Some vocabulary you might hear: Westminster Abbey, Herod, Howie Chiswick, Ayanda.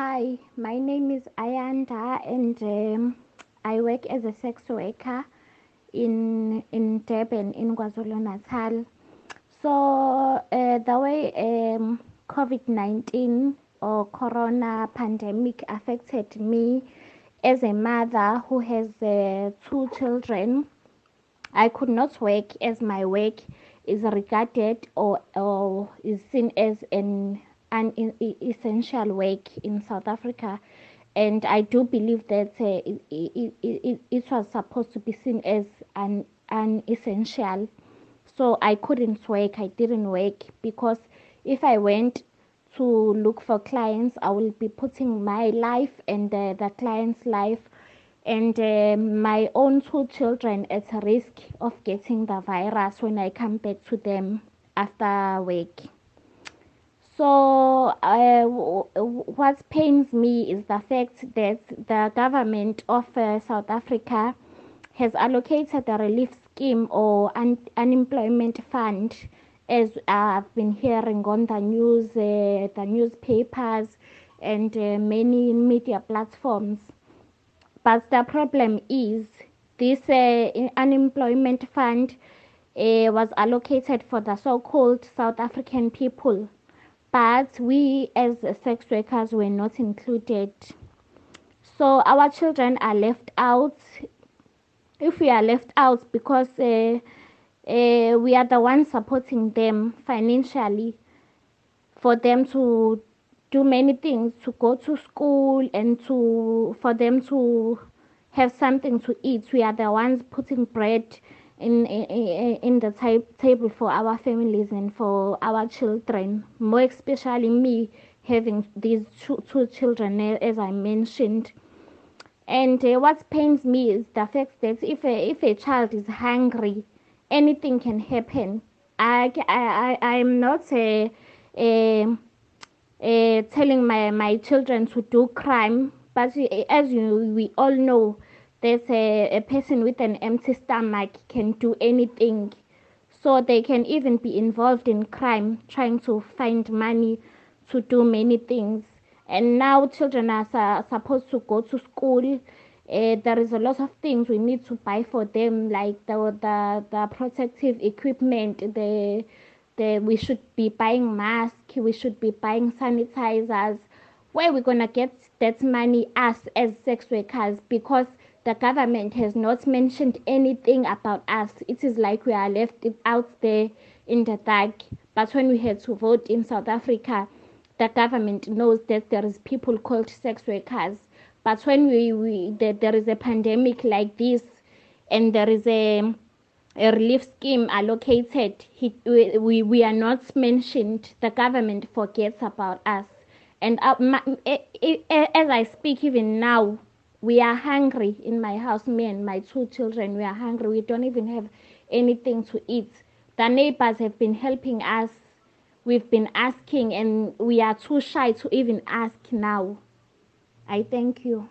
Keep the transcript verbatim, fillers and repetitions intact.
Hi, my name is Ayanda, and um, I work as a sex worker in in Durban, in KwaZulu-Natal. So uh, the way um, COVID nineteen or Corona pandemic affected me as a mother who has uh, two children, I could not work as my work is regarded or, or is seen as an an essential work in South Africa, and I do believe that uh, it, it, it, it was supposed to be seen as an, an essential. So I couldn't work, I didn't work, because if I went to look for clients, I will be putting my life and uh, the client's life and uh, my own two children at risk of getting the virus when I come back to them after work. So uh, what pains me is the fact that the government of uh, South Africa has allocated a relief scheme or un- unemployment fund, as I've been hearing on the news, uh, the newspapers, and uh, many media platforms. But the problem is this uh, unemployment fund uh, was allocated for the so-called South African people. But we as sex workers were not included. So our children are left out. If we are left out because uh, uh, we are the ones supporting them financially for them to do many things, to go to school and to for them to have something to eat. We are the ones putting bread In, in in the type, table for our families and for our children, more especially me having these two, two children, as I mentioned. And uh, what pains me is the fact that if a, if a child is hungry, anything can happen. I I I am not a, a, a telling my my children to do crime, but as you we all know, there's a, a person with an empty stomach can do anything. So they can even be involved in crime, trying to find money to do many things. And now children are uh, supposed to go to school. Uh, there is a lot of things we need to buy for them, like the the, the protective equipment. The, the, we should be buying masks. We should be buying sanitizers. Where are we going to get that money, us as sex workers? Because the government has not mentioned anything about us. It is like we are left out there in the dark. But when we had to vote in South Africa, the government knows that there is people called sex workers. But when we, we the, there is a pandemic like this, and there is a, a relief scheme allocated, he, we, we are not mentioned. The government forgets about us. And uh, my, as I speak, even now, we are hungry in my house, me and my two children. We are hungry. We don't even have anything to eat. The neighbors have been helping us. We've been asking, and we are too shy to even ask now. I thank you.